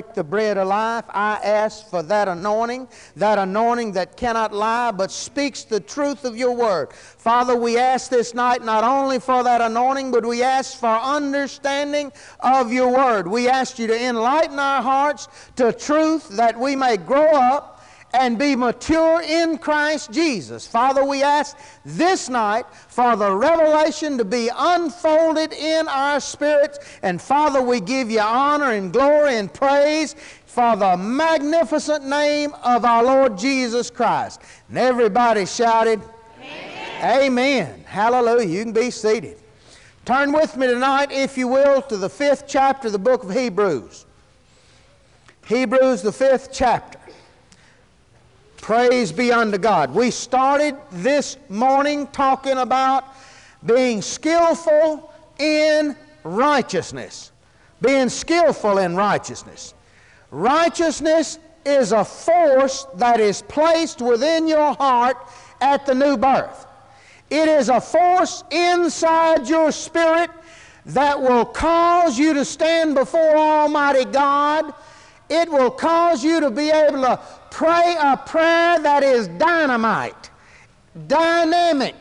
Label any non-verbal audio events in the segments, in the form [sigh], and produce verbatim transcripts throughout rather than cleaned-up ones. break the bread of life, I ask for that anointing, that anointing that cannot lie but speaks the truth of your word. Father, we ask this night not only for that anointing, but we ask for understanding of your word. We ask you to enlighten our hearts to truth that we may grow up and be mature in Christ Jesus. Father, we ask this night for the revelation to be unfolded in our spirits. And Father, we give you honor and glory and praise for the magnificent name of our Lord Jesus Christ. And everybody shouted, Amen. Amen. Hallelujah. You can be seated. Turn with me tonight, if you will, to the fifth chapter of the book of Hebrews. Hebrews, the fifth chapter. Praise be unto God. We started this morning talking about being skillful in righteousness. Being skillful in righteousness. Righteousness is a force that is placed within your heart at the new birth. It is a force inside your spirit that will cause you to stand before Almighty God. It will cause you to be able to pray a prayer that is dynamite, dynamic.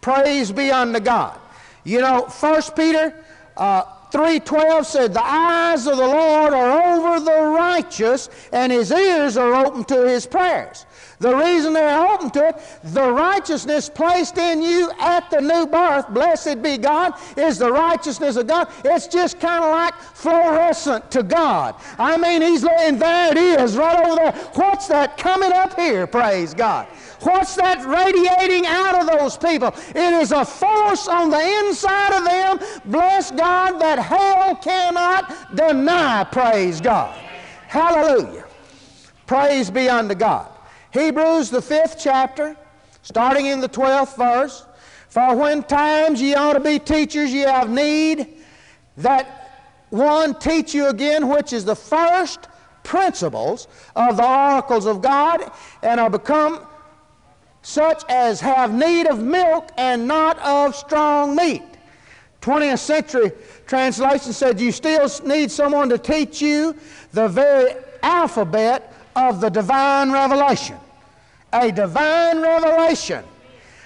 Praise be unto God. You know, First Peter uh, three twelve said, "The eyes of the Lord are over the righteous, and his ears are open to his prayers." The reason they're open to it, the righteousness placed in you at the new birth, blessed be God, is the righteousness of God. It's just kind of like fluorescent to God. I mean, He's, and there it is, right over there. What's that coming up here, praise God? What's that radiating out of those people? It is a force on the inside of them, bless God, that hell cannot deny, praise God. Hallelujah. Praise be unto God. Hebrews, the fifth chapter, starting in the twelfth verse. For when times ye ought to be teachers, ye have need that one teach you again, which is the first principles of the oracles of God, and are become such as have need of milk and not of strong meat. twentieth century translation said, you still need someone to teach you the very alphabet of the divine revelation. A divine revelation.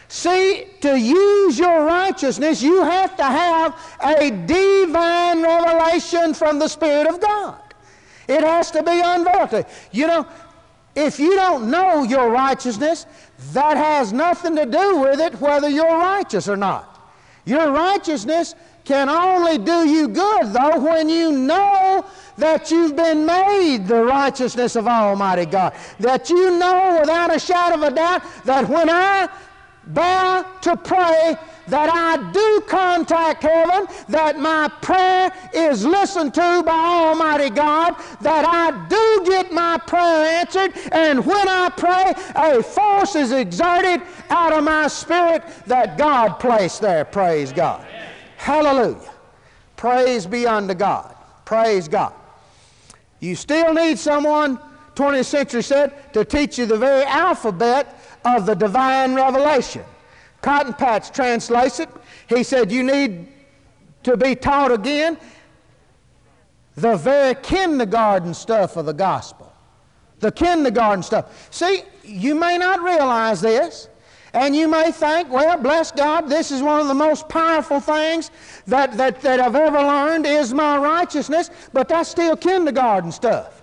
See, to use your righteousness, you have to have a divine revelation from the Spirit of God. It has to be unveiled to you. You know, if you don't know your righteousness, that has nothing to do with it whether you're righteous or not. Your righteousness can only do you good, though, when you know that you've been made the righteousness of Almighty God. That you know without a shadow of a doubt that when I bow to pray, that I do contact heaven, that my prayer is listened to by Almighty God, that I do get my prayer answered, and when I pray, a force is exerted out of my spirit that God placed there, praise God. Hallelujah. Praise be unto God. Praise God. You still need someone, twentieth century said, to teach you the very alphabet of the divine revelation. Cotton Patch translates it. He said, you need to be taught again the very kindergarten stuff of the gospel. The kindergarten stuff. See, you may not realize this. And you may think, well, bless God, this is one of the most powerful things that, that, that I've ever learned is my righteousness, but that's still kindergarten stuff.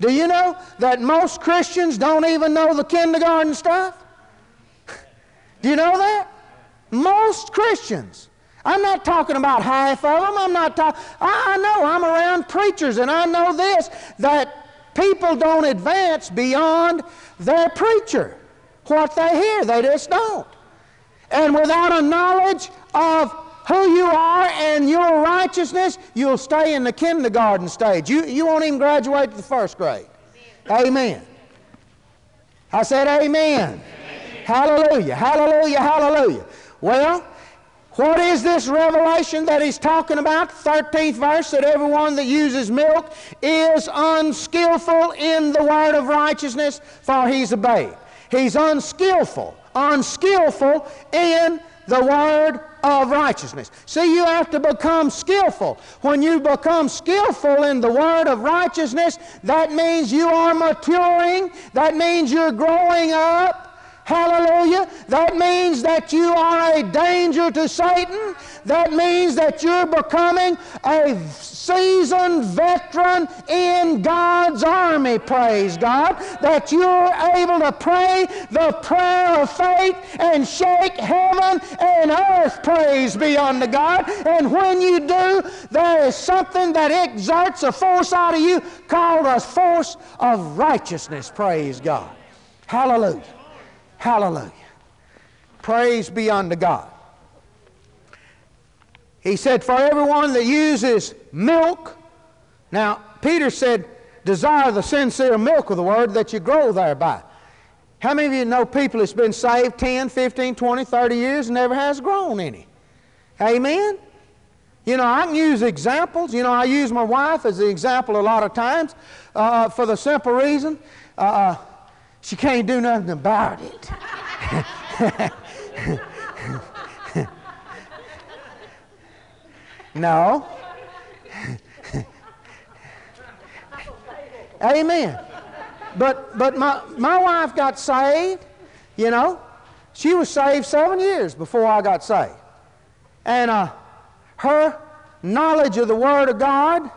Do you know that most Christians don't even know the kindergarten stuff? Do you know that? Most Christians. I'm not talking about half of them. I'm not talking, I, I know I'm around preachers, and I know this, that people don't advance beyond their preacher. What they hear, they just don't. And without a knowledge of who you are and your righteousness, you'll stay in the kindergarten stage. You, you won't even graduate to the first grade. Amen. Amen. I said amen. Amen. Hallelujah, hallelujah, hallelujah. Well, what is this revelation that he's talking about? thirteenth verse, that everyone that uses milk is unskillful in the word of righteousness, for he's a babe. He's unskillful, unskillful in the word of righteousness. See, you have to become skillful. When you become skillful in the word of righteousness, that means you are maturing. That means you're growing up. Hallelujah. That means that you are a danger to Satan. That means that you're becoming a seasoned veteran in God's army, praise God. That you're able to pray the prayer of faith and shake heaven and earth, praise be unto God. And when you do, there is something that exerts a force out of you called a force of righteousness, praise God. Hallelujah. Hallelujah. Praise be unto God. He said, for everyone that uses milk. Now, Peter said, desire the sincere milk of the word that you grow thereby. How many of you know people that's been saved ten, fifteen, twenty, thirty years and never has grown any? Amen? You know, I can use examples. You know, I use my wife as an example a lot of times uh, for the simple reason. Uh, She can't do nothing about it. No. Amen. But, but my, my wife got saved, you know. She was saved seven years before I got saved. And uh, her knowledge of the Word of God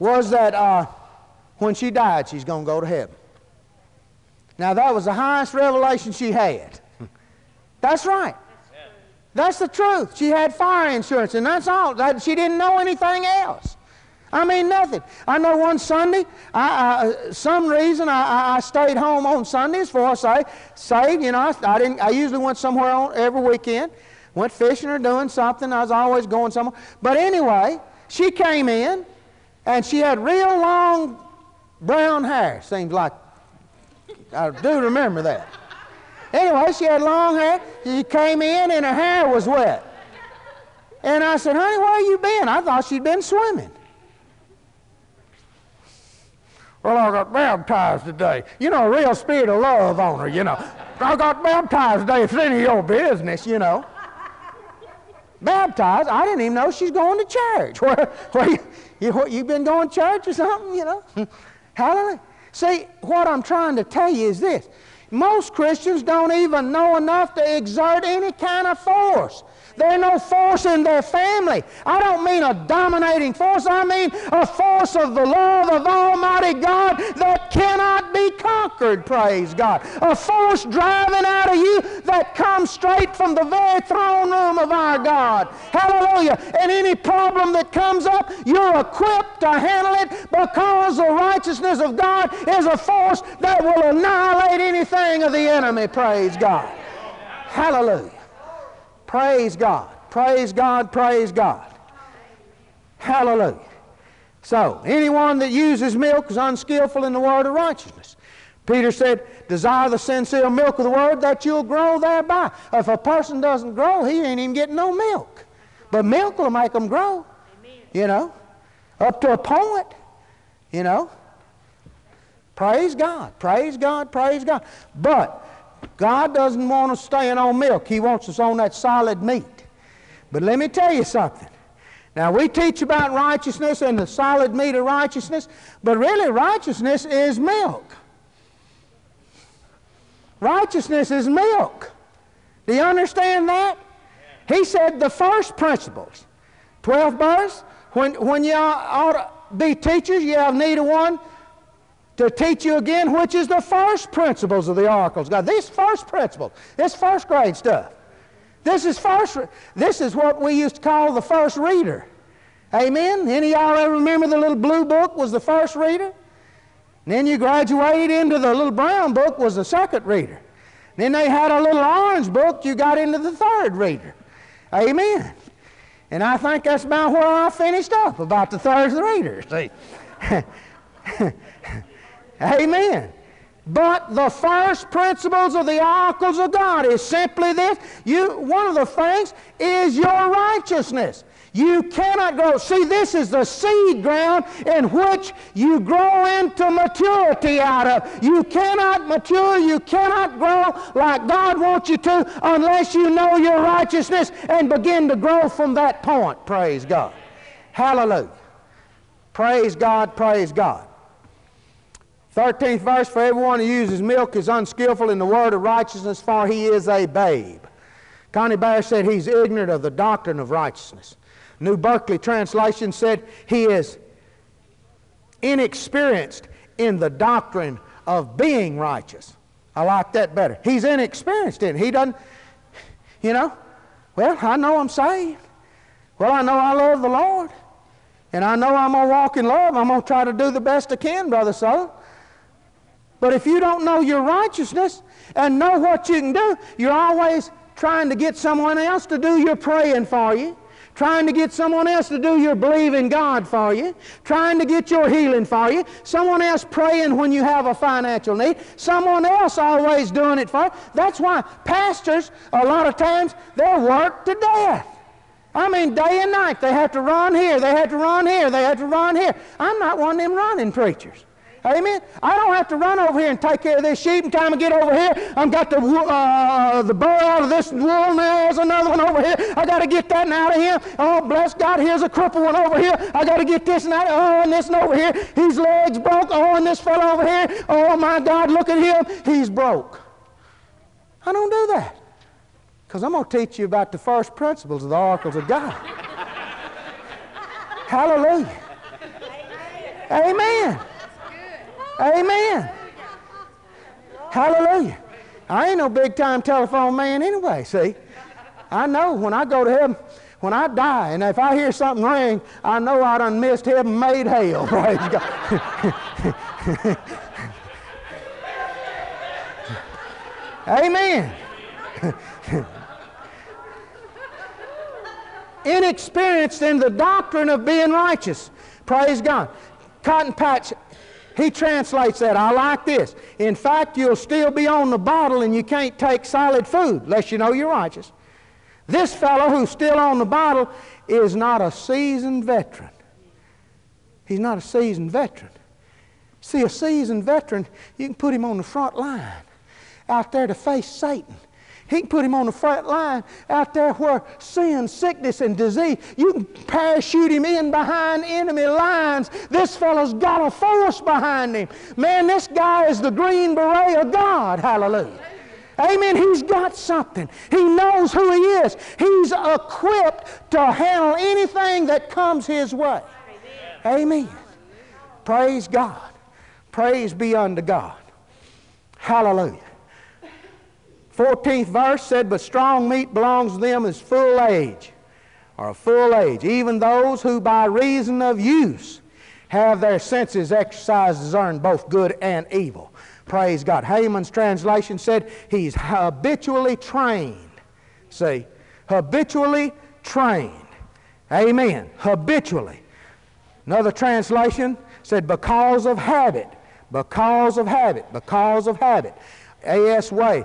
was that uh, when she died, she's going to go to heaven. Now, that was the highest revelation she had. That's right. That's the truth. She had fire insurance, and that's all. That, she didn't know anything else. I mean, nothing. I know one Sunday, I, I, some reason I, I stayed home on Sundays for I say, saved. You know, I, I, didn't, I usually went somewhere on every weekend, went fishing or doing something. I was always going somewhere. But anyway, she came in, and she had real long brown hair, seems like. I do remember that. Anyway, she had long hair. She came in and her hair was wet. And I said, honey, where you been? I thought she'd been swimming. Well, I got baptized today. You know, a real spirit of love on her, you know. I got baptized today. If it's any of your business, you know. Baptized? I didn't even know she's going to church. Where, where you, you, you been going to church or something, you know? Hallelujah. See, what I'm trying to tell you is this. Most Christians don't even know enough to exert any kind of force. There's no force in their family. I don't mean a dominating force. I mean a force of the love of Almighty God that cannot be conquered, praise God. A force driving out of you that comes straight from the very throne room of our God. Hallelujah. And any problem that comes up, you're equipped to handle it because the righteousness of God is a force that will annihilate anything of the enemy, praise God. Hallelujah. Praise God. Praise God. Praise God. Hallelujah. So, anyone that uses milk is unskillful in the word of righteousness. Peter said, desire the sincere milk of the word that you'll grow thereby. If a person doesn't grow, he ain't even getting no milk. But milk will make them grow. You know, up to a point. You know. Praise God. Praise God. Praise God. But God doesn't want us staying on milk. He wants us on that solid meat. But let me tell you something. Now, we teach about righteousness and the solid meat of righteousness, but really righteousness is milk. Righteousness is milk. Do you understand that? He said the first principles. twelfth verse, when, when you ought to be teachers, you have need of one to teach you again, which is the first principles of the oracles. God, these first principles, this first grade stuff. This is first. This is what we used to call the first reader. Amen? Any of y'all ever remember the little blue book was the first reader? And then you graduated into the little brown book was the second reader. And then they had a little orange book, you got into the third reader. Amen? And I think that's about where I finished up, about the third reader. See? Amen. But the first principles of the oracles of God is simply this. You, one of the things is your righteousness. You cannot grow. See, this is the seed ground in which you grow into maturity out of. You cannot mature, you cannot grow like God wants you to unless you know your righteousness and begin to grow from that point. Praise God. Hallelujah. Praise God, praise God. thirteenth verse, for everyone who uses milk is unskillful in the word of righteousness, for he is a babe. Connie Barr said he's ignorant of the doctrine of righteousness. New Berkeley translation said he is inexperienced in the doctrine of being righteous. I like that better. He's inexperienced in it. He doesn't, you know, well, I know I'm saved. Well, I know I love the Lord. And I know I'm going to walk in love. I'm going to try to do the best I can, Brother Sullivan. But if you don't know your righteousness and know what you can do, you're always trying to get someone else to do your praying for you, trying to get someone else to do your believing God for you, trying to get your healing for you, someone else praying when you have a financial need, someone else always doing it for you. That's why pastors, a lot of times, they're worked to death. I mean, day and night, they have to run here, they have to run here, they have to run here. I'm not one of them running preachers. Amen. I don't have to run over here and take care of this sheep. And time I get over here, I've got the, uh, the burr out of this wool. Now there's another one over here. I got to get that one out of him. Oh, bless God, here's a cripple one over here. I got to get this and that. Oh, and this one over here. His leg's broke. Oh, and this fellow over here. Oh, my God, look at him. He's broke. I don't do that. Because I'm going to teach you about the first principles of the oracles of God. Hallelujah. Amen. Amen. Hallelujah. I ain't no big-time telephone man anyway, see. I know when I go to heaven, when I die, and if I hear something ring, I know I done missed heaven, made hell. Praise God. Amen. Inexperienced in the doctrine of being righteous. Praise God. Cotton Patch, he translates that. I like this. In fact, you'll still be on the bottle and you can't take solid food unless you know you're righteous. This fellow who's still on the bottle is not a seasoned veteran. He's not a seasoned veteran. See, a seasoned veteran, you can put him on the front line out there to face Satan. He can put him on the front line out there where sin, sickness, and disease, you can parachute him in behind enemy lines. This fellow's got a force behind him. Man, this guy is the Green Beret of God. Hallelujah. Amen. He's got something. He knows who he is. He's equipped to handle anything that comes his way. Amen. Praise God. Praise be unto God. Hallelujah. fourteenth verse said, but strong meat belongs to them as full age, or a full age, even those who by reason of use have their senses exercised to discern both good and evil. Praise God. Heyman's translation said he's habitually trained. See, habitually trained. Amen. Habitually. Another translation said because of habit, because of habit, because of habit. A S way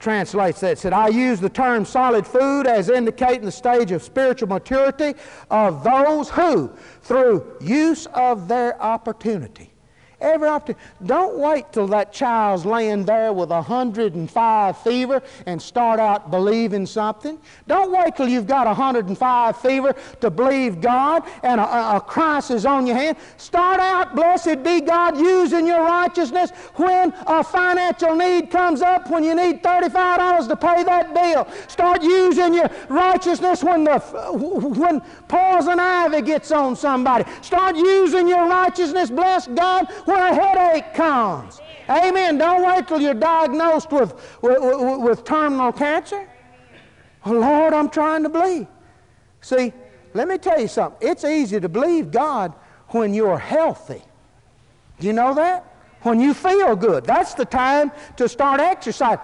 translates that. It said, I use the term solid food as indicating the stage of spiritual maturity of those who, through use of their opportunity. Every opportunity. Don't wait till that child's laying there with a hundred and five fever and start out believing something. Don't wait till you've got a hundred and five fever to believe God and a, a crisis on your hand. Start out, blessed be God, using your righteousness when a financial need comes up, when you need thirty-five dollars to pay that bill. Start using your righteousness when, the, when poison ivy gets on somebody. Start using your righteousness, bless God, when a headache comes. Amen. Don't wait till you're diagnosed with, with, with, with terminal cancer. Oh, Lord, I'm trying to believe. See, let me tell you something. It's easy to believe God when you're healthy. Do you know that? When you feel good. That's the time to start exercising.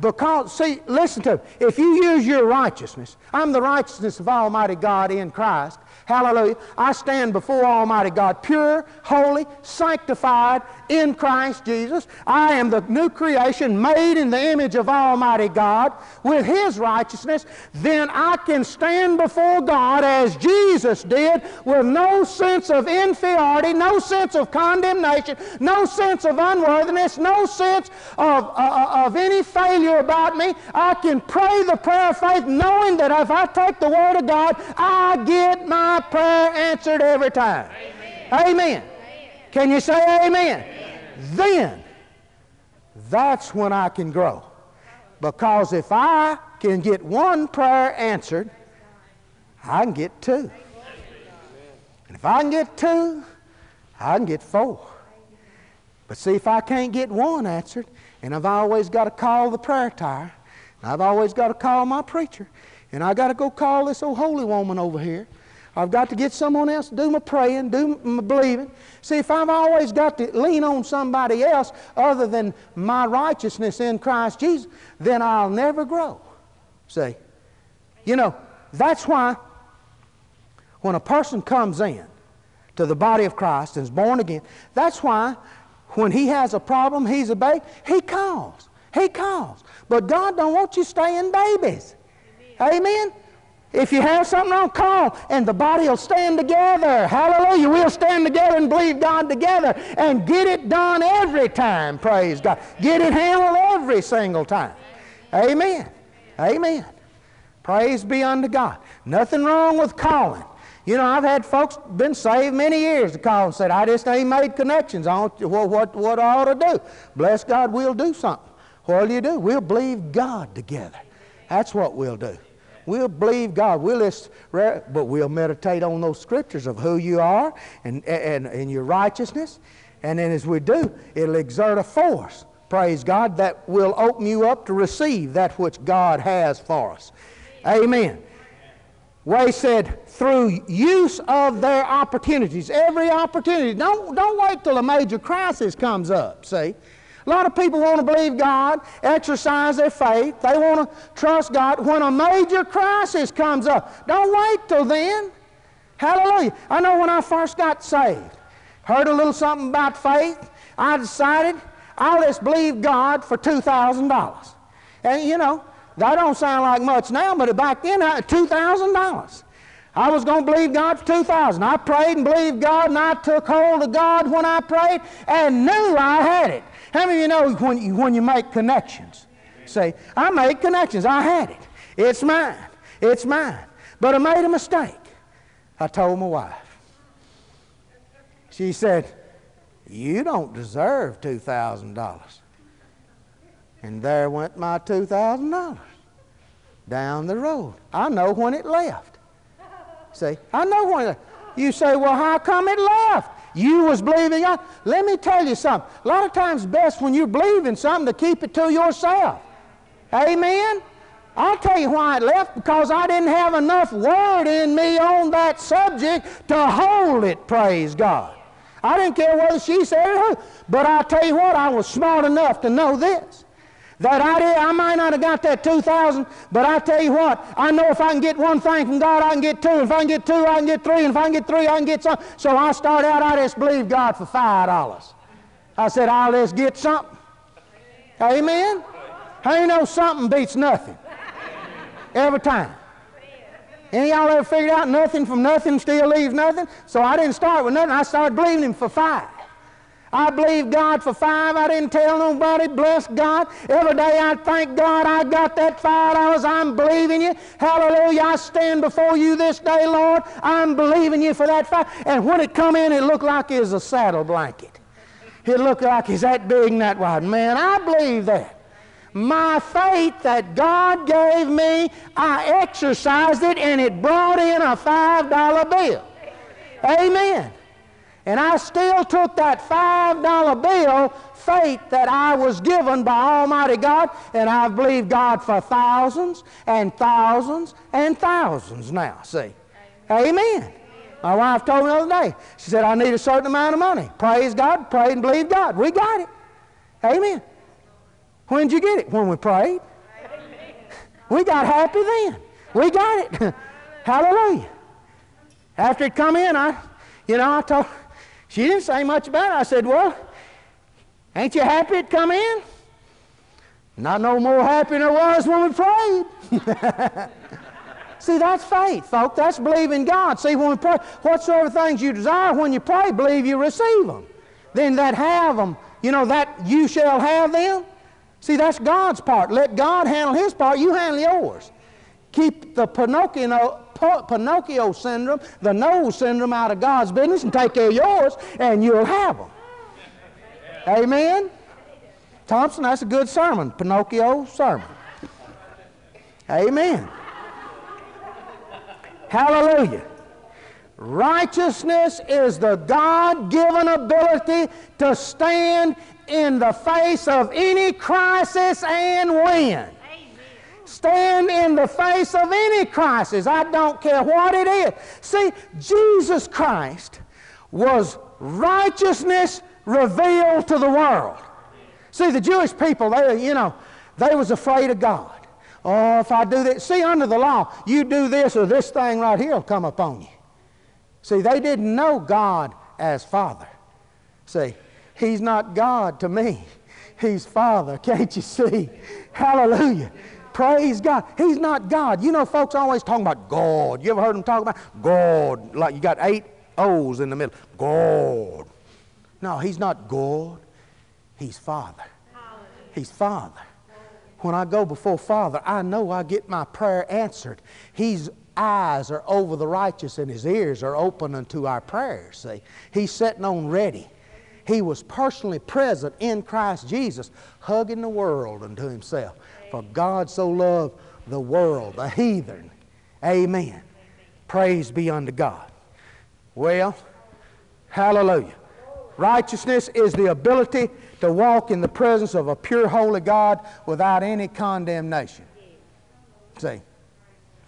Because, see, listen to me. If you use your righteousness, I'm the righteousness of Almighty God in Christ. Hallelujah. I stand before Almighty God, pure, holy, sanctified in Christ Jesus. I am the new creation made in the image of Almighty God with His righteousness. Then I can stand before God as Jesus did, with no sense of inferiority, no sense of condemnation, no sense of unworthiness, no sense of, uh, of any failure about me. I can pray the prayer of faith knowing that if I take the Word of God, I get my prayer answered every time. Amen. Amen. Amen. Can you say amen? Amen? Then, that's when I can grow. Because if I can get one prayer answered, I can get two. And if I can get two, I can get four. But see, if I can't get one answered, and I've always got to call the prayer tire, and I've always got to call my preacher, and I've got to go call this old holy woman over here, I've got to get someone else to do my praying, do my believing. See, if I've always got to lean on somebody else other than my righteousness in Christ Jesus, then I'll never grow. See? You know, that's why when a person comes in to the body of Christ and is born again, that's why when he has a problem, he's a baby, he calls. He calls. But God don't want you staying babies. Amen? Amen? If you have something wrong, call, and the body will stand together. Hallelujah. We'll stand together and believe God together and get it done every time, praise God. Get it handled every single time. Amen. Amen. Praise be unto God. Nothing wrong with calling. You know, I've had folks been saved many years to call and said, I just ain't made connections. I don't, what, what, what I ought to do? Bless God, we'll do something. What'll you do? We'll believe God together. That's what we'll do. We'll believe God. We'll just, but we'll meditate on those scriptures of who you are and, and, and your righteousness. And then as we do, it'll exert a force, praise God, that will open you up to receive that which God has for us. Amen. Way said, through use of their opportunities, every opportunity. Don't, don't wait till a major crisis comes up, see. A lot of people want to believe God, exercise their faith. They want to trust God when a major crisis comes up. Don't wait till then. Hallelujah. I know when I first got saved, heard a little something about faith, I decided I'll just believe God for two thousand dollars. And you know, that don't sound like much now, but back then, two thousand dollars. I was going to believe God for two thousand dollars. I prayed and believed God, and I took hold of God when I prayed and knew I had it. How many of you know when you, when you make connections? Say, I made connections. I had it. It's mine. It's mine. But I made a mistake. I told my wife. She said, you don't deserve two thousand dollars. And there went my two thousand dollars down the road. I know when it left. See, I know when it left. You say, well, how come it left? You was believing God. Let me tell you something. A lot of times best when you believe in something to keep it to yourself. Amen? I'll tell you why it left. Because I didn't have enough word in me on that subject to hold it, praise God. I didn't care whether she said it or who. But I'll tell you what, I was smart enough to know this. That I, did, I might not have got that two thousand, but I tell you what, I know if I can get one thing from God, I can get two. If I can get two, I can get three. And if I can get three, I can get something. So I started out, I just believed God for five dollars. I said, I'll just get something. Amen? How you know something beats nothing? Every time. Any of y'all ever figured out nothing from nothing still leaves nothing? So I didn't start with nothing. I started believing Him for five. I believed God for five. I didn't tell nobody. Bless God. Every day I thank God I got that five hours. I'm believing you. Hallelujah. I stand before you this day, Lord. I'm believing you for that five. And when it come in, it looked like it was a saddle blanket. It looked like it's that big and that wide. Man, I believe that. My faith that God gave me, I exercised it, and it brought in a five dollar bill. Amen. And I still took that five dollar bill, faith that I was given by Almighty God, and I believe God for thousands and thousands and thousands now, see. Amen. Amen. My wife told me the other day, she said, I need a certain amount of money. Praise God, pray and believe God. We got it. Amen. When did you get it? When we prayed. Amen. We got happy then. We got it. Hallelujah. After it come in, I, you know, I told, she didn't say much about it. I said, well, ain't you happy it come in? Not no more happy than I was when we prayed. See, that's faith, folks. That's believing God. See, when we pray, whatsoever things you desire, when you pray, believe you receive them. Then that have them, you know, that you shall have them. See, that's God's part. Let God handle His part. You handle yours. Keep the Pinocchio, Pinocchio syndrome, the nose syndrome out of God's business and take care of yours, and you'll have them. Amen? Thompson, that's a good sermon, Pinocchio sermon. Amen. Hallelujah. Righteousness is the God-given ability to stand in the face of any crisis and win. Stand in the face of any crisis. I don't care what it is. See, Jesus Christ was righteousness revealed to the world. See, the Jewish people, they, you know, they was afraid of God. Oh, if I do that. See, under the law, you do this or this thing right here will come upon you. See, they didn't know God as Father. See, He's not God to me. He's Father. Can't you see? Hallelujah. Praise God. He's not God. You know, folks always talking about God. You ever heard them talk about God? Like you got eight O's in the middle. God. No, He's not God. He's Father. He's Father. When I go before Father, I know I get my prayer answered. His eyes are over the righteous and His ears are open unto our prayers. See, He's sitting on ready. He was personally present in Christ Jesus, hugging the world unto Himself. For God so loved the world, the heathen. Amen. Amen. Praise be unto God. Well, hallelujah. Righteousness is the ability to walk in the presence of a pure, holy God without any condemnation. See,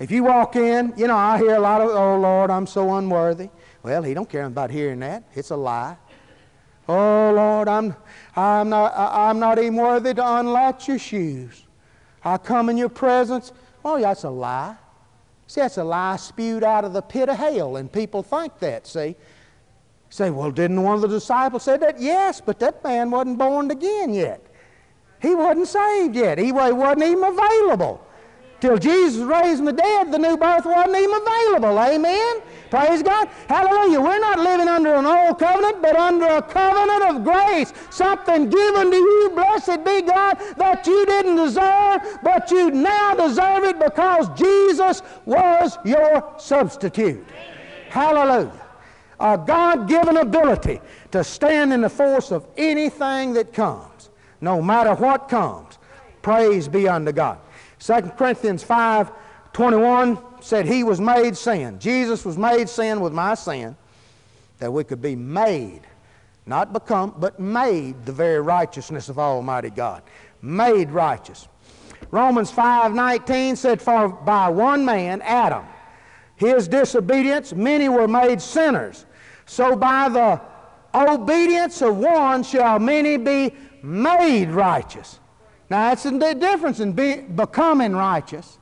if you walk in, you know, I hear a lot of, oh, Lord, I'm so unworthy. Well, He don't care about hearing that. It's a lie. Oh, Lord, I'm, I'm, not, I'm not even worthy to unlatch your shoes. I come in your presence. Oh, that's a lie. See, that's a lie spewed out of the pit of hell, and people think that, see. Say, well, didn't one of the disciples say that? Yes, but that man wasn't born again yet. He wasn't saved yet. He wasn't even available. Till Jesus raised from the dead, the new birth wasn't even available. Amen? Praise God. Hallelujah. We're not living under an old covenant, but under a covenant of grace. Something given to you, blessed be God, that you didn't deserve, but you now deserve it because Jesus was your substitute. Hallelujah. A God-given ability to stand in the force of anything that comes, no matter what comes. Praise be unto God. Second Corinthians five twenty-one said He was made sin. Jesus was made sin with my sin, that we could be made, not become, but made the very righteousness of Almighty God. Made righteous. Romans five nineteen said, for by one man, Adam, his disobedience, many were made sinners. So by the obedience of one shall many be made righteous. Now, that's the difference in be, becoming righteous.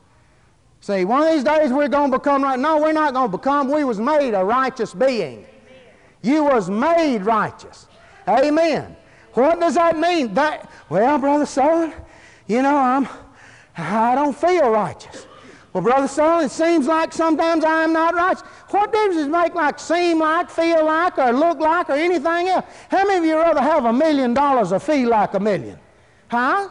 See, one of these days we're going to become right. No, we're not going to become. We was made a righteous being. Amen. You was made righteous. Amen. What does that mean? That, well, Brother Sullivan, you know, I'm, I don't feel righteous. Well, Brother Sullivan, it seems like sometimes I'm not righteous. What difference does it make like seem like, feel like, or look like, or anything else? How many of you rather have a million dollars or feel like a million? Huh?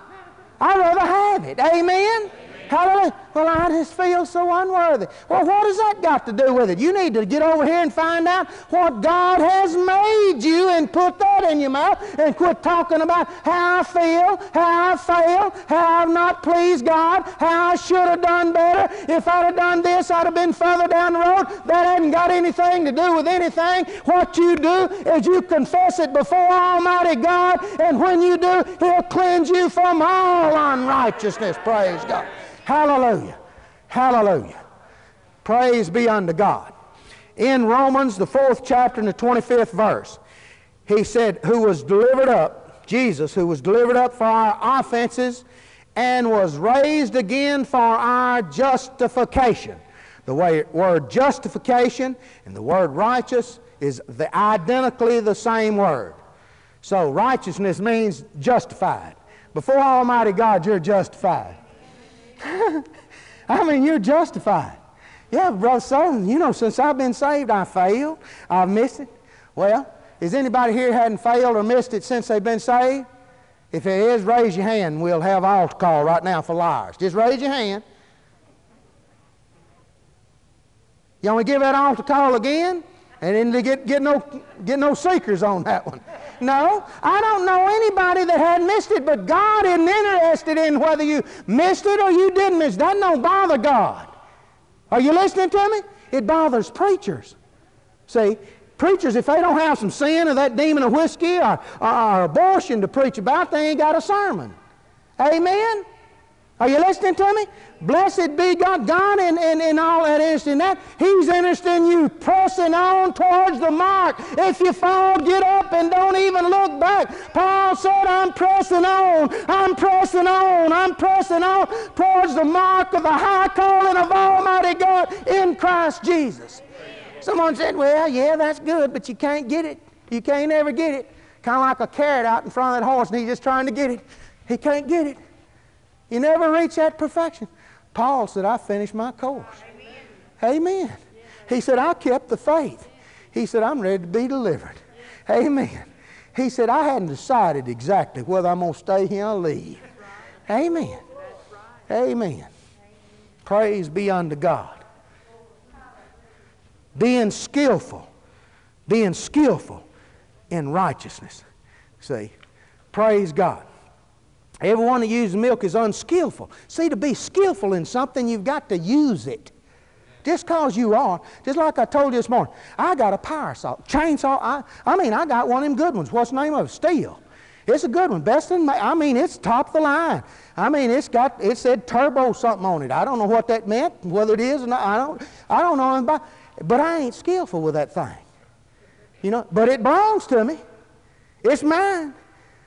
I'd rather have it. Amen? Amen? Hallelujah. Well, I just feel so unworthy. Well, what has that got to do with it? You need to get over here and find out what God has made you and put that in your mouth and quit talking about how I feel, how I fail, how I've not pleased God, how I should have done better. If I'd have done this, I'd have been further down the road. That hasn't got anything to do with anything. What you do is you confess it before Almighty God, and when you do, He'll cleanse you from all unrighteousness. Praise God. Hallelujah. Hallelujah. Praise be unto God. In Romans, the fourth chapter and the twenty-fifth verse, He said, who was delivered up, Jesus, who was delivered up for our offenses and was raised again for our justification. The word justification and the word righteous is the identically the same word. So righteousness means justified. Before Almighty God, you're justified. I mean, you're justified. Yeah, Brother Sullivan, you know, since I've been saved, I failed. I've missed it. Well, is anybody here hadn't failed or missed it since they've been saved? If it is, raise your hand. We'll have altar call right now for liars. Just raise your hand. You want to give that altar call again? And then they get, get, no, get no seekers on that one. No, I don't know anybody that had missed it, but God isn't interested in whether you missed it or you didn't miss it. That don't bother God. Are you listening to me? It bothers preachers. See, preachers, if they don't have some sin or that demon of whiskey or, or, or abortion to preach about, they ain't got a sermon. Amen? Are you listening to me? Blessed be God. God and, and, and all that is in that. He's interested in you pressing on towards the mark. If you fall, get up and don't even look back. Paul said, I'm pressing on. I'm pressing on. I'm pressing on towards the mark of the high calling of Almighty God in Christ Jesus. Someone said, well, yeah, that's good, but you can't get it. You can't ever get it. Kind of like a carrot out in front of that horse, and he's just trying to get it. He can't get it. You never reach that perfection. Paul said, I finished my course. Amen. Amen. He said, I kept the faith. He said, I'm ready to be delivered. Amen. He said, I hadn't decided exactly whether I'm going to stay here or leave. Amen. Amen. Praise be unto God. Being skillful. Being skillful in righteousness. See, praise God. Everyone who uses milk is unskillful. See, to be skillful in something, you've got to use it. Just because you are. Just like I told you this morning, I got a power saw, chainsaw. I, I mean, I got one of them good ones. What's the name of it? Stihl. It's a good one. Best in, I mean, it's top of the line. I mean, it's got, it said turbo something on it. I don't know what that meant, whether it is or not. I don't, I don't know anybody. But I ain't skillful with that thing. You know, but it belongs to me. It's mine.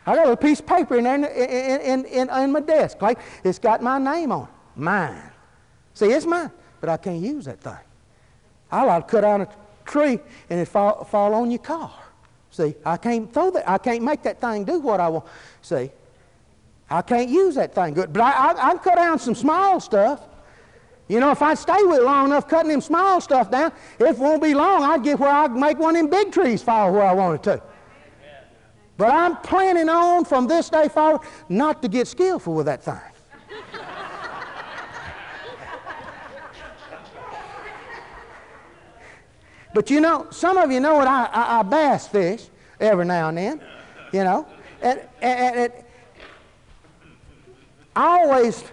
I got a piece of paper in there in, in, in, in my desk. Like, it's got my name on it. Mine. See, it's mine, but I can't use that thing. I like to cut down a tree and it fall, fall on your car. See, I can't throw that. I can't make that thing do what I want. See, I can't use that thing good. But I, I, I can cut down some small stuff. You know, if I stay with it long enough, cutting them small stuff down, it won't be long. I'd get where I can make one of them big trees fall where I wanted to. But I'm planning on from this day forward not to get skillful with that thing. But you know, some of you know what I, I, I bass fish every now and then, you know. And, and, and it, I always,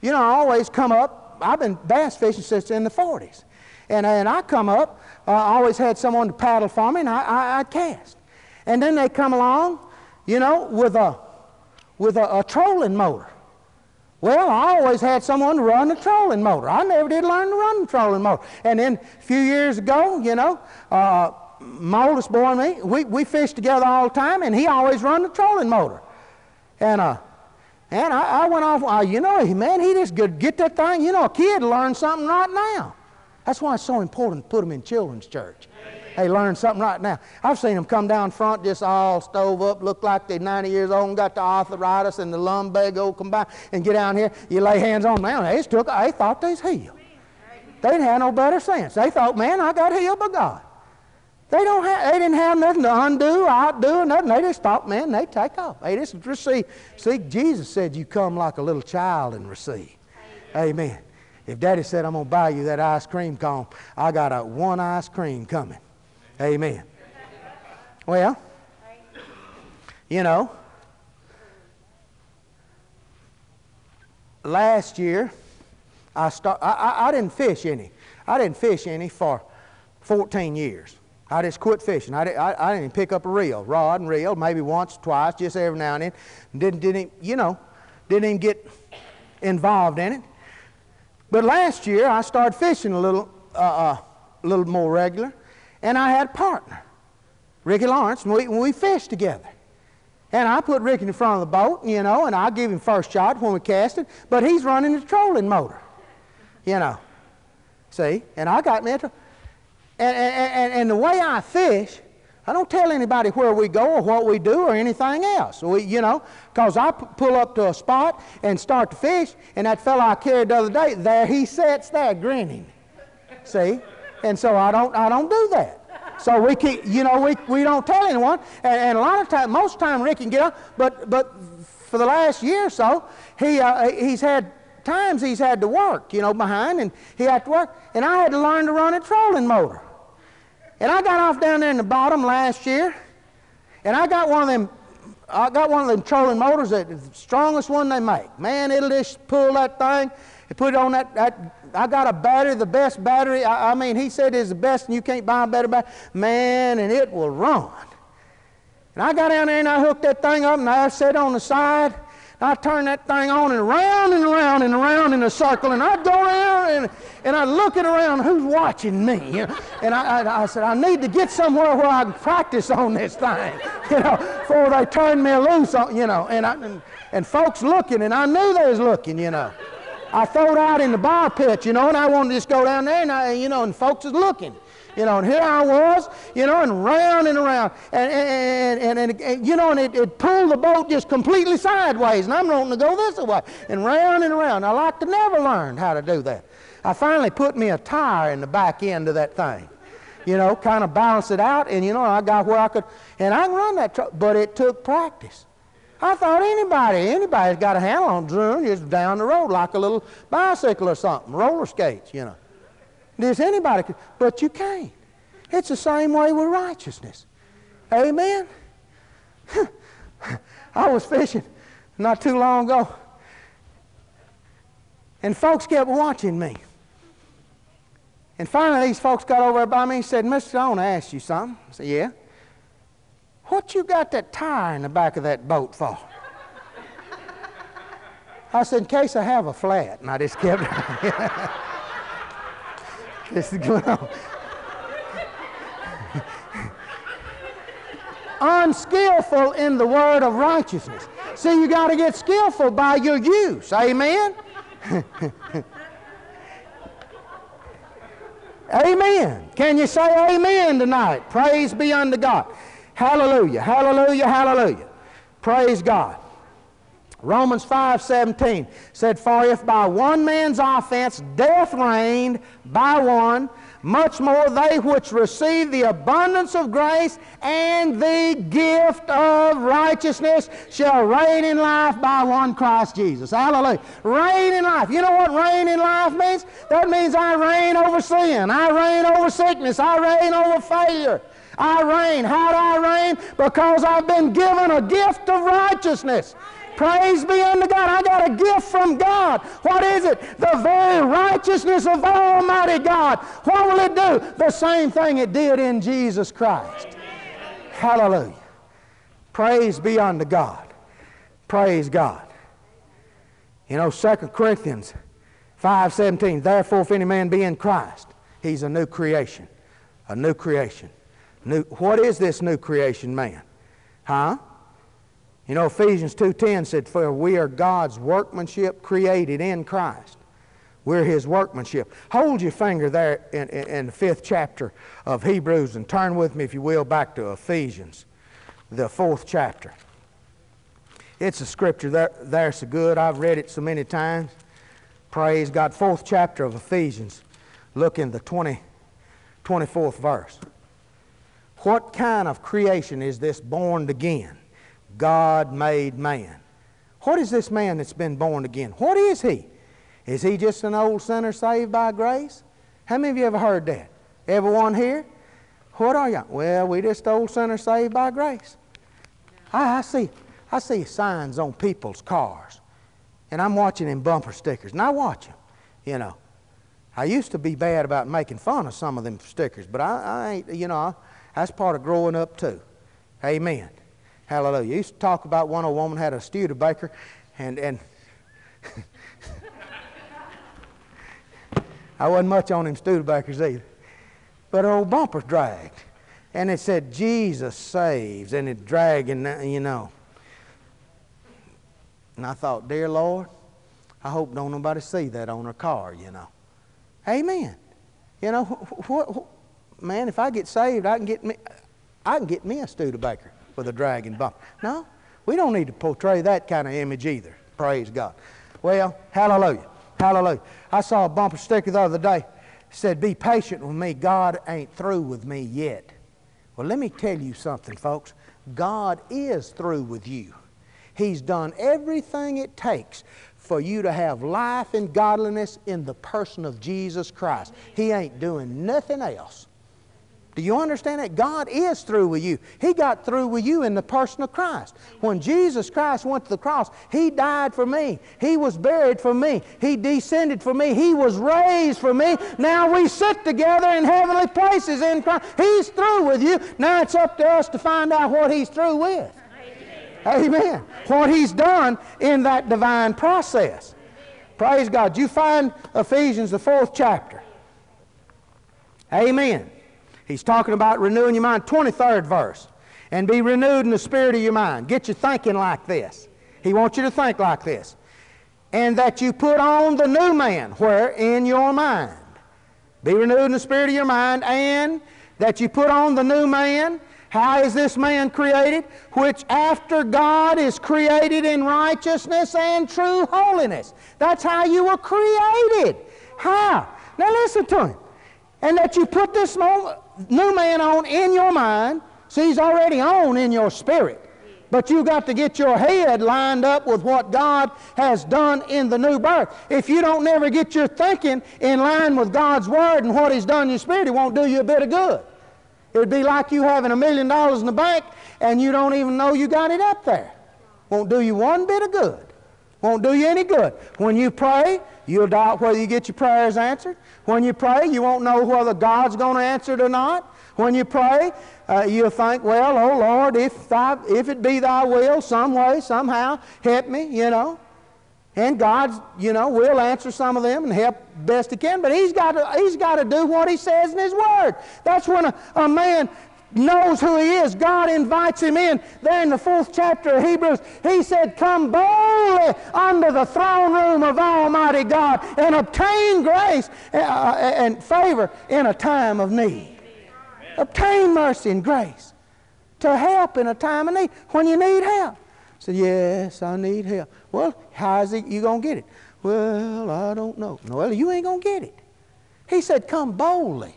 you know, I always come up. I've been bass fishing since in the forties. And, and I come up, I uh, always had someone to paddle for me, and I, I, I cast. And then they come along, you know, with a with a, a trolling motor. Well, I always had someone run the trolling motor. I never did learn to run the trolling motor. And then a few years ago, you know, uh, my oldest boy and me, we, we fished together all the time, and he always run the trolling motor. And uh, and I, I went off, uh, you know, man, he just could get that thing. You know, a kid learned something right now. That's why it's so important to put them in children's church. They learn something right now. I've seen them come down front just all stove up, look like they're ninety years old and got the arthritis and the lumbago combined, and get down here, you lay hands on them. They, just took, they thought they was healed. They didn't have no better sense. They thought, man, I got healed by God. They, don't have, they didn't have nothing to undo or outdo or nothing. They just thought, man, they take off. They just receive. See, Jesus said you come like a little child and receive. Amen. If Daddy said, I'm going to buy you that ice cream cone, I got a one ice cream coming. Amen. Well, you know, last year I, start, I, I, I didn't fish any. I didn't fish any for fourteen years. I just quit fishing. I, did, I, I didn't even pick up a reel, rod and reel, maybe once, twice, just every now and then. Didn't, didn't, you know, didn't even get involved in it. But last year I started fishing a little, uh, uh, a little more regular. And I had a partner, Ricky Lawrence, and we, we fished together. And I put Ricky in front of the boat, you know, and I give him first shot when we cast it, but he's running the trolling motor, you know. See? And I got in that. And, and, and the way I fish, I don't tell anybody where we go or what we do or anything else. We, you know, because I pull up to a spot and start to fish, and that fellow I carried the other day, there he sits there grinning. See? And so I don't, I don't do that. So we keep, you know, we, we don't tell anyone. And, and a lot of time, most of the time Rick can get up, but, but for the last year or so, he, uh, he's had times he's had to work, you know, behind, and he had to work. And I had to learn to run a trolling motor. And I got off down there in the bottom last year, and I got one of them, I got one of them trolling motors, that the strongest one they make. Man, it'll just pull that thing and put it on that, that I got a battery, the best battery. I, I mean, he said it's the best, and you can't buy a better battery. Man, and it will run. And I got down there, and I hooked that thing up, and I sat on the side, and I turned that thing on, and around and around and around in a circle, and I'd go around, and, and I'd look it around, who's watching me? You know? And I, I, I said, I need to get somewhere where I can practice on this thing, you know, before they turn me loose, you know. And, I, and, and folks looking, and I knew they was looking, you know. I throwed out in the bar pit, you know, and I wanted to just go down there, and I, you know, and folks was looking, you know, and here I was, you know, and round and around, and and and, and, and you know, and it, it pulled the boat just completely sideways, and I'm wanting to go this way, and round and around. I like to never learn how to do that. I finally put me a tire in the back end of that thing, you know, kind of balance it out, and you know, I got where I could, and I can run that truck, but it took practice. I thought anybody, anybody's got a handle on Zoom, just down the road like a little bicycle or something, roller skates, you know. Does anybody could, but you can't. It's the same way with righteousness. Amen? I was fishing not too long ago, and folks kept watching me. And finally these folks got over by me and said, Mister, I want to ask you something. I said, yeah. What you got that tire in the back of that boat for? I said, in case I have a flat. And I just kept it. This is going on. Unskillful in the word of righteousness. See, you got to get skillful by your use. Amen? Amen. Can you say amen tonight? Praise be unto God. Hallelujah, hallelujah, hallelujah. Praise God. Romans five seventeen said, for if by one man's offense death reigned by one, much more they which receive the abundance of grace and the gift of righteousness shall reign in life by one Christ Jesus. Hallelujah. Reign in life. You know what reign in life means? That means I reign over sin. I reign over sickness. I reign over failure. I reign. How do I reign? Because I've been given a gift of righteousness. Praise be unto God. I got a gift from God. What is it? The very righteousness of Almighty God. What will it do? The same thing it did in Jesus Christ. Amen. Hallelujah. Praise be unto God. Praise God. You know, Second Corinthians five seventeen, therefore if any man be in Christ, he's a new creation. A new creation. New, what is this new creation man? Huh? You know, Ephesians two ten said, for we are God's workmanship created in Christ. We're His workmanship. Hold your finger there in, in, in the fifth chapter of Hebrews and turn with me, if you will, back to Ephesians, the fourth chapter. It's a scripture there, there so good. I've read it so many times. Praise God. Fourth chapter of Ephesians. Look in the twenty, twenty-fourth verse. What kind of creation is this born again? God made man. What is this man that's been born again? What is he? Is he just an old sinner saved by grace? How many of you ever heard that? Everyone here? What are you? Well, we just old sinners saved by grace. I, I see, I see signs on people's cars, and I'm watching them bumper stickers, and I watch them, you know. I used to be bad about making fun of some of them stickers, but I, I ain't, you know, I, that's part of growing up too. Amen. Hallelujah. I used to talk about one old woman had a Studebaker, and, and I wasn't much on them Studebakers either. But her old bumper dragged. And it said, Jesus saves, and it dragged, and you know. And I thought, dear Lord, I hope don't nobody see that on her car, you know. Amen. You know, wh wh wh man, if I get saved, I can get me, I can get me a Studebaker with a dragon bumper. No, we don't need to portray that kind of image either. Praise God. Well, hallelujah, hallelujah. I saw a bumper sticker the other day. It said, "Be patient with me. God ain't through with me yet." Well, let me tell you something, folks. God is through with you. He's done everything it takes for you to have life and godliness in the person of Jesus Christ. He ain't doing nothing else. Do you understand that? God is through with you. He got through with you in the person of Christ. When Jesus Christ went to the cross, He died for me. He was buried for me. He descended for me. He was raised for me. Now we sit together in heavenly places in Christ. He's through with you. Now it's up to us to find out what He's through with. Amen. What He's done in that divine process. Praise God. You find Ephesians, the fourth chapter. Amen. He's talking about renewing your mind. twenty-third verse. And be renewed in the spirit of your mind. Get you thinking like this. He wants you to think like this. And that you put on the new man, where in your mind. Be renewed in the spirit of your mind. And that you put on the new man. How is this man created? Which after God is created in righteousness and true holiness. That's how you were created. How? Now listen to him. And that you put this new man on in your mind. See, he's already on in your spirit. But you've got to get your head lined up with what God has done in the new birth. If you don't never get your thinking in line with God's Word and what He's done in your spirit, it won't do you a bit of good. It would be like you having a million dollars in the bank and you don't even know you got it up there. Won't do you one bit of good. Won't do you any good. When you pray, you'll doubt whether you get your prayers answered. When you pray, you won't know whether God's going to answer it or not. When you pray, uh, you'll think, well, oh Lord, if, thy, if it be thy will, some way, somehow, help me, you know. And God, you know, will answer some of them and help best He can. But He's got to, he's got to do what He says in His Word. That's when a, a man knows who he is. God invites him in. There in the fourth chapter of Hebrews, He said, "Come boldly under the throne room of Almighty God and obtain grace and favor in a time of need." Amen. Obtain mercy and grace to help in a time of need. When you need help. Said, "Yes, I need help." Well, how is it you going to get it? Well, I don't know. No, well, you ain't going to get it. He said, come boldly.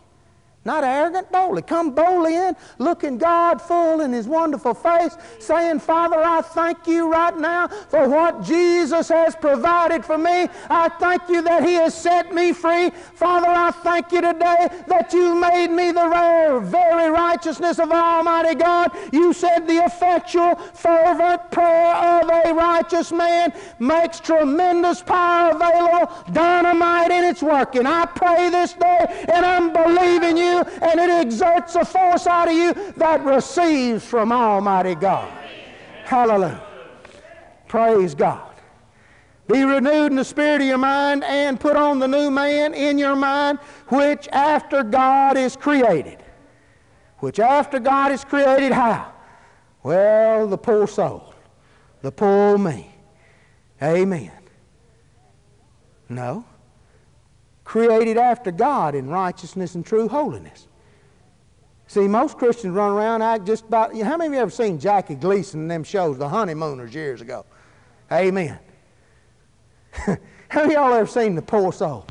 Not arrogant, boldly. Come boldly in, looking God full in His wonderful face, saying, "Father, I thank You right now for what Jesus has provided for me. I thank You that He has set me free. Father, I thank You today that You made me the rare, very righteousness of Almighty God. You said the effectual, fervent prayer of a righteous man makes tremendous power available, dynamite in its working. I pray this day, and I'm believing You, and it exerts a force out of you that receives from Almighty God." Hallelujah. Praise God. Be renewed in the spirit of your mind and put on the new man in your mind, which after God is created. Which after God is created, how? Well, the poor soul. The poor me. Amen. No. Created after God in righteousness and true holiness. See, most Christians run around act just about... How many of you ever seen Jackie Gleason in them shows, The Honeymooners, years ago? Amen. How many of y'all ever seen The Poor Soul?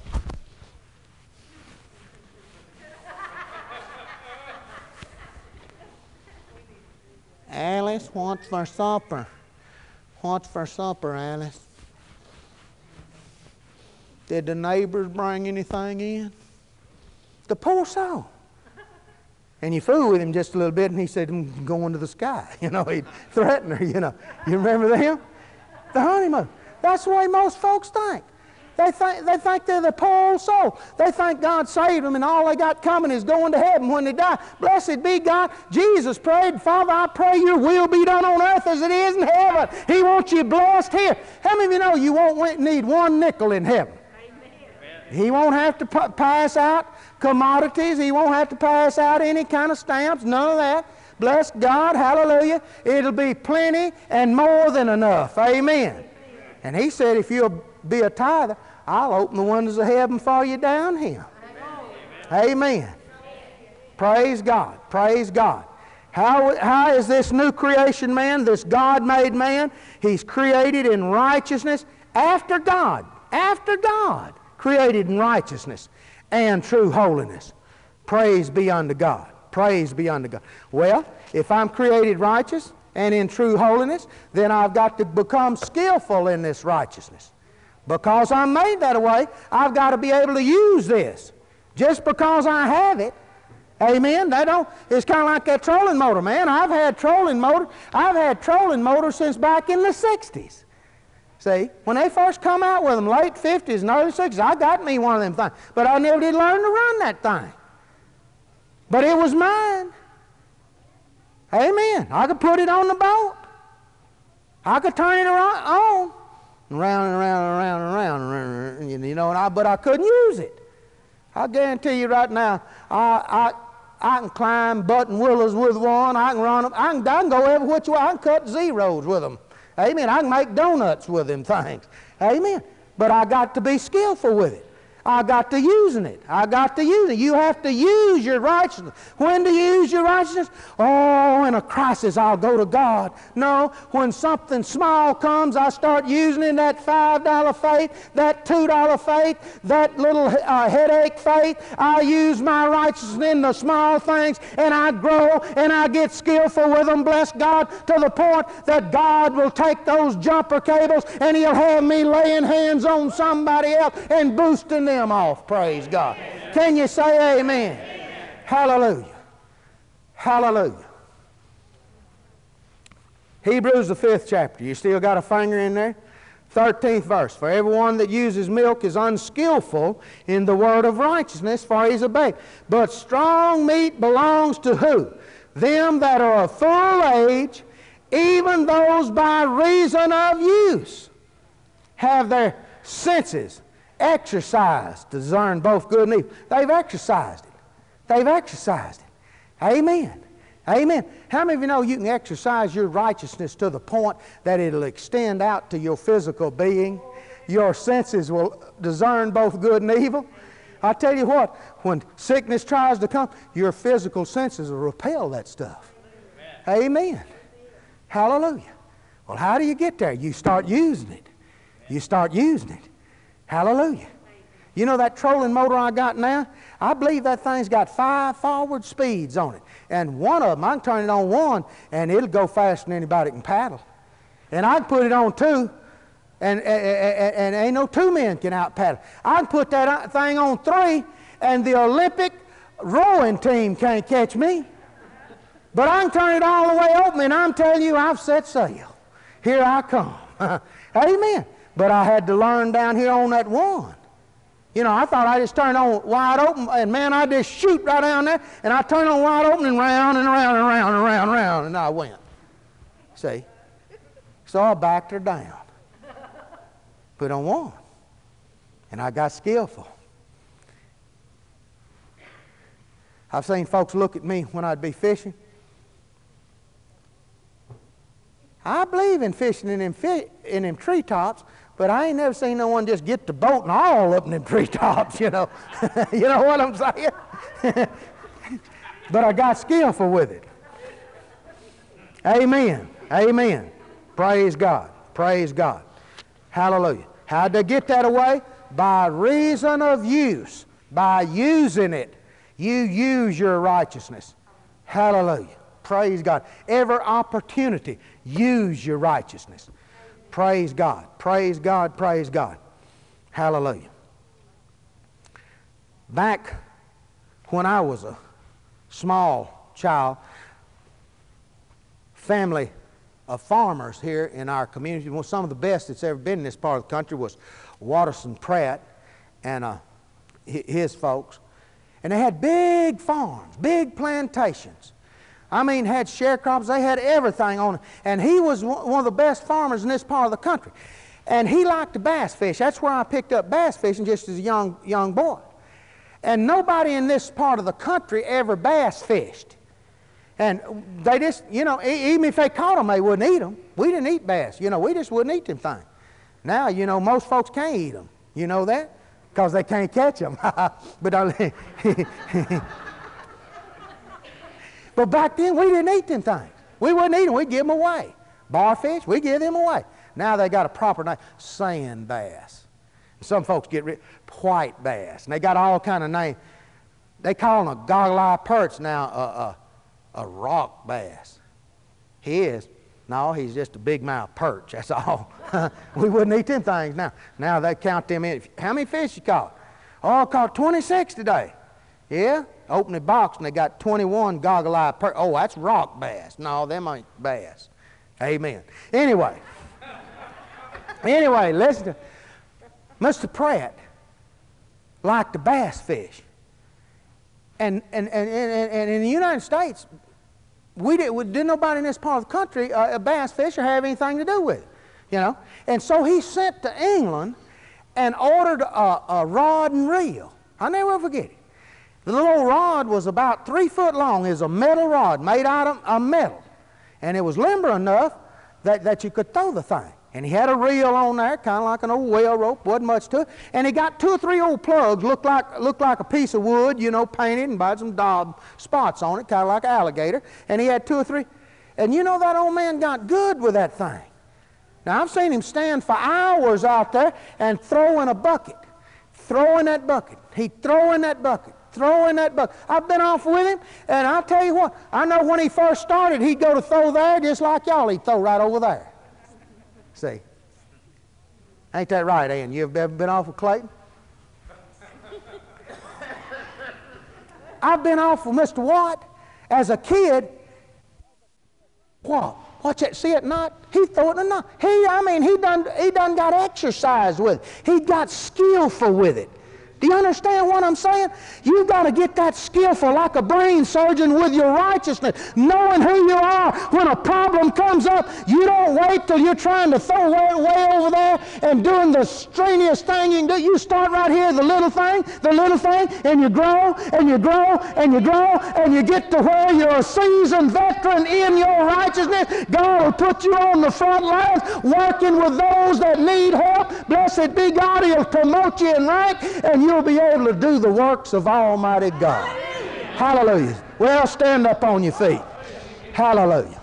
"Alice, what's for supper? What's for supper, Alice? Did the neighbors bring anything in?" The poor soul. And you fool with him just a little bit, and he said, "I'm going to the sky." You know, he'd threaten her, you know. You remember them? The honeymoon. That's the way most folks think. They think, they think they're the poor soul. They think God saved them and all they got coming is going to heaven when they die. Blessed be God. Jesus prayed, "Father, I pray Your will be done on earth as it is in heaven." He wants you blessed here. How many of you know you won't need one nickel in heaven? He won't have to pass out commodities. He won't have to pass out any kind of stamps, none of that. Bless God, hallelujah. It'll be plenty and more than enough. Amen. And He said, if you'll be a tither, I'll open the windows of heaven for you down here. Amen. Praise God. Praise God. How, how is this new creation man, this God-made man? He's created in righteousness after God. After God. Created in righteousness and true holiness. Praise be unto God. Praise be unto God. Well, if I'm created righteous and in true holiness, then I've got to become skillful in this righteousness. Because I'm made that way, I've got to be able to use this. Just because I have it, amen, they don't, it's kind of like that trolling motor, man. I've had trolling motor, I've had trolling motors since back in the sixties. See, when they first come out with them, late fifties and early sixties, I got me one of them things. But I never did learn to run that thing. But it was mine. Amen. I could put it on the boat. I could turn it on. And round and round and round and round, and round, you know, and I, but I couldn't use it. I guarantee you right now, I, I, I can climb button willows with one. I can run them. I can, I can go every which way. I can cut zeros with them. Amen. I can make donuts with them things. Amen. But I got to be skillful with it. I got to using it. I got to using it. You have to use your righteousness. When do you use your righteousness? Oh, in a crisis, I'll go to God. No, when something small comes, I start using it, that five dollar faith, that two dollar faith, that little uh, headache faith. I use my righteousness in the small things, and I grow, and I get skillful with them, bless God, to the point that God will take those jumper cables, and He'll have me laying hands on somebody else and boosting them off. Praise God. Amen. Can you say amen? Amen? Hallelujah. Hallelujah. Hebrews the fifth chapter. You still got a finger in there? thirteenth verse. For everyone that uses milk is unskillful in the word of righteousness, for he's a babe. But strong meat belongs to who? Them that are of full age, even those by reason of use have their senses exercised to discern both good and evil. They've exercised it. They've exercised it. Amen. Amen. How many of you know you can exercise your righteousness to the point that it'll extend out to your physical being? Your senses will discern both good and evil. I tell you what, when sickness tries to come, your physical senses will repel that stuff. Amen. Amen. Hallelujah. Well, how do you get there? You start using it. You start using it. Hallelujah. You know that trolling motor I got now? I believe that thing's got five forward speeds on it. And one of them, I can turn it on one, and it'll go faster than anybody can paddle. And I can put it on two, and, and, and, and ain't no two men can out paddle. I can put that thing on three, and the Olympic rowing team can't catch me. But I can turn it all the way open, and I'm telling you, I've set sail. Here I come. Amen. But I had to learn down here on that one. You know, I thought I just turned on wide open, and man, I just shoot right down there, and I turned on wide open, and round and round and round and round and round, and I went. See? So I backed her down. Put on one. And I got skillful. I've seen folks look at me when I'd be fishing. I believe in fishing in them, fi in them treetops, but I ain't never seen no one just get the boat and all up in them treetops, you know. You know what I'm saying? But I got skillful with it. Amen. Amen. Praise God. Praise God. Hallelujah. How'd they get that away? By reason of use. By using it. You use your righteousness. Hallelujah. Praise God. Every opportunity, use your righteousness. Praise God. Praise God. Praise God. Hallelujah. Back when I was a small child, family of farmers here in our community, well, some of the best that's ever been in this part of the country was Watterson Pratt and uh, his folks. And they had big farms, big plantations. I mean, had sharecrops, they had everything on it. And he was one of the best farmers in this part of the country. And he liked to bass fish. That's where I picked up bass fishing just as a young, young boy. And nobody in this part of the country ever bass fished. And they just, you know, even if they caught them, they wouldn't eat them. We didn't eat bass. You know, we just wouldn't eat them things. Now, you know, most folks can't eat them. You know that? because they can't catch them. But, I, [laughs] but back then, we didn't eat them things. We wouldn't eat them. We'd give them away. Barfish, we give them away. Now they got a proper name, sand bass. Some folks get rid white bass, and they got all kind of names. They call them a goggle-eye perch now, a, a, a rock bass. He is. No, he's just a big mouth perch, that's all. We wouldn't eat them things now. Now they count them in. How many fish you caught? Oh, I caught twenty-six today. Yeah? Open the box and they got twenty-one goggle-eye perch. Oh, that's rock bass. No, them ain't bass. Amen. Anyway. Anyway, listen to Mister Pratt liked the bass fish. And, and, and, and, and in the United States, we, did, we didn't nobody in this part of the country, uh, a bass fisher, have anything to do with it, you know. And so he sent to England and ordered a, a rod and reel. I'll never ever forget it. The little rod was about three foot long. It was a metal rod made out of a metal. And it was limber enough that, that you could throw the thing. And he had a reel on there, kind of like an old whale rope, wasn't much to it. And he got two or three old plugs, looked like, looked like a piece of wood, you know, painted and had some daub spots on it, kind of like an alligator. And he had two or three. And you know, that old man got good with that thing. Now, I've seen him stand for hours out there and throw in a bucket, throw in that bucket. He'd throw in that bucket, throw in that bucket. I've been off with him, and I'll tell you what, I know when he first started, he'd go to throw there just like y'all. He'd throw right over there. See, ain't that right, Ann? You ever been off with Clayton? I've been off with Mister Watt as a kid. What? Watch that. See it not? He threw it in a knot. He, I mean, he done, he done got exercise with it. He got skillful with it. Do you understand what I'm saying? You got to get that skillful like a brain surgeon with your righteousness, knowing who you are. When a problem comes up, you don't wait till you're trying to throw way, way over there and doing the strenuous thing you can do. You start right here, the little thing, the little thing, and you grow, and you grow, and you grow, and you get to where you're a seasoned veteran in your righteousness. God will put you on the front lines, working with those that need help. Blessed be God, He'll promote you in rank, and you you'll be able to do the works of Almighty God. Hallelujah. Hallelujah. Well, stand up on your feet. Hallelujah.